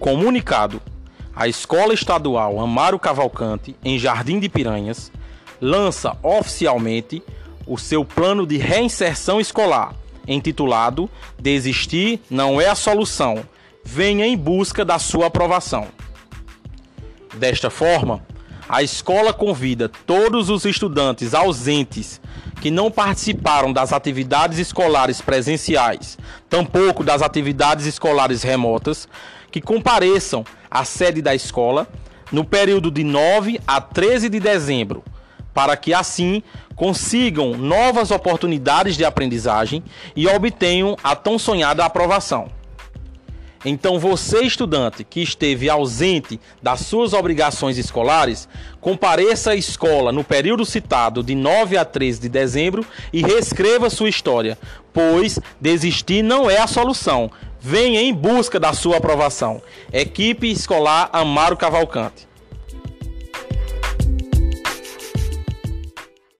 Comunicado. A Escola Estadual Amaro Cavalcanti, em Jardim de Piranhas, lança oficialmente o seu plano de reinserção escolar, intitulado "Desistir não é a solução. Venha em busca da sua aprovação". Desta forma, a escola convida todos os estudantes ausentes que não participaram das atividades escolares presenciais, tampouco das atividades escolares remotas, que compareçam à sede da escola no período de 9 a 13 de dezembro, para que assim consigam novas oportunidades de aprendizagem e obtenham a tão sonhada aprovação. Então você, estudante, que esteve ausente das suas obrigações escolares, compareça à escola no período citado de 9 a 13 de dezembro e reescreva sua história, pois desistir não é a solução. Venha em busca da sua aprovação. Equipe Escolar Amaro Cavalcanti.